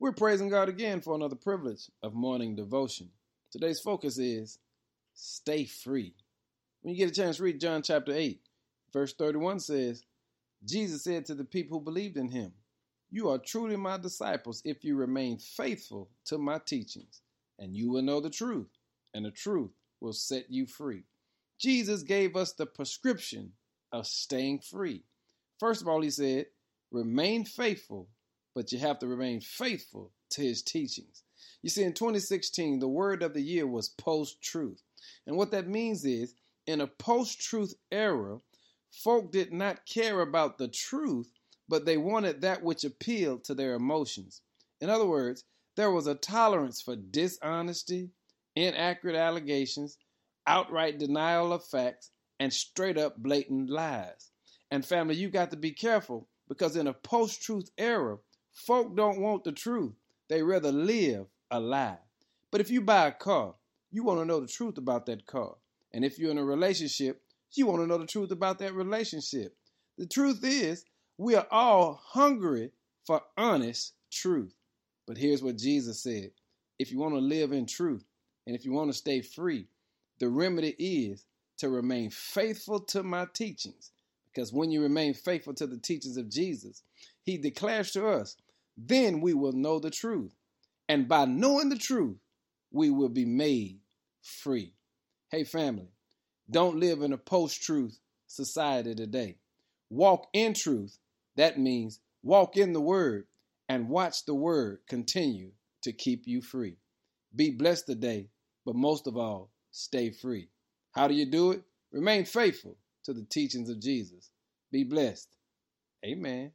We're praising God again for another privilege of morning devotion. Today's focus is stay free. When you get a chance, read John chapter 8. Verse 31 says, Jesus said to the people who believed in him, "You are truly my disciples if you remain faithful to my teachings, and you will know the truth, and the truth will set you free." Jesus gave us the prescription of staying free. First of all, he said, remain faithful, but you have to remain faithful to his teachings. You see, in 2016, the word of the year was post-truth. And what that means is, in a post-truth era, folk did not care about the truth, but they wanted that which appealed to their emotions. In other words, there was a tolerance for dishonesty, inaccurate allegations, outright denial of facts, and straight-up blatant lies. And family, you got to be careful, because in a post-truth era, folk don't want the truth. They rather live a lie. But if you buy a car, you want to know the truth about that car. And if you're in a relationship, you want to know the truth about that relationship. The truth is, we are all hungry for honest truth. But here's what Jesus said. If you want to live in truth, and if you want to stay free, the remedy is to remain faithful to my teachings. Because when you remain faithful to the teachings of Jesus, he declares to us, then we will know the truth. And by knowing the truth, we will be made free. Hey, family, don't live in a post-truth society today. Walk in truth. That means walk in the word and watch the word continue to keep you free. Be blessed today, but most of all, stay free. How do you do it? Remain faithful to the teachings of Jesus. Be blessed. Amen.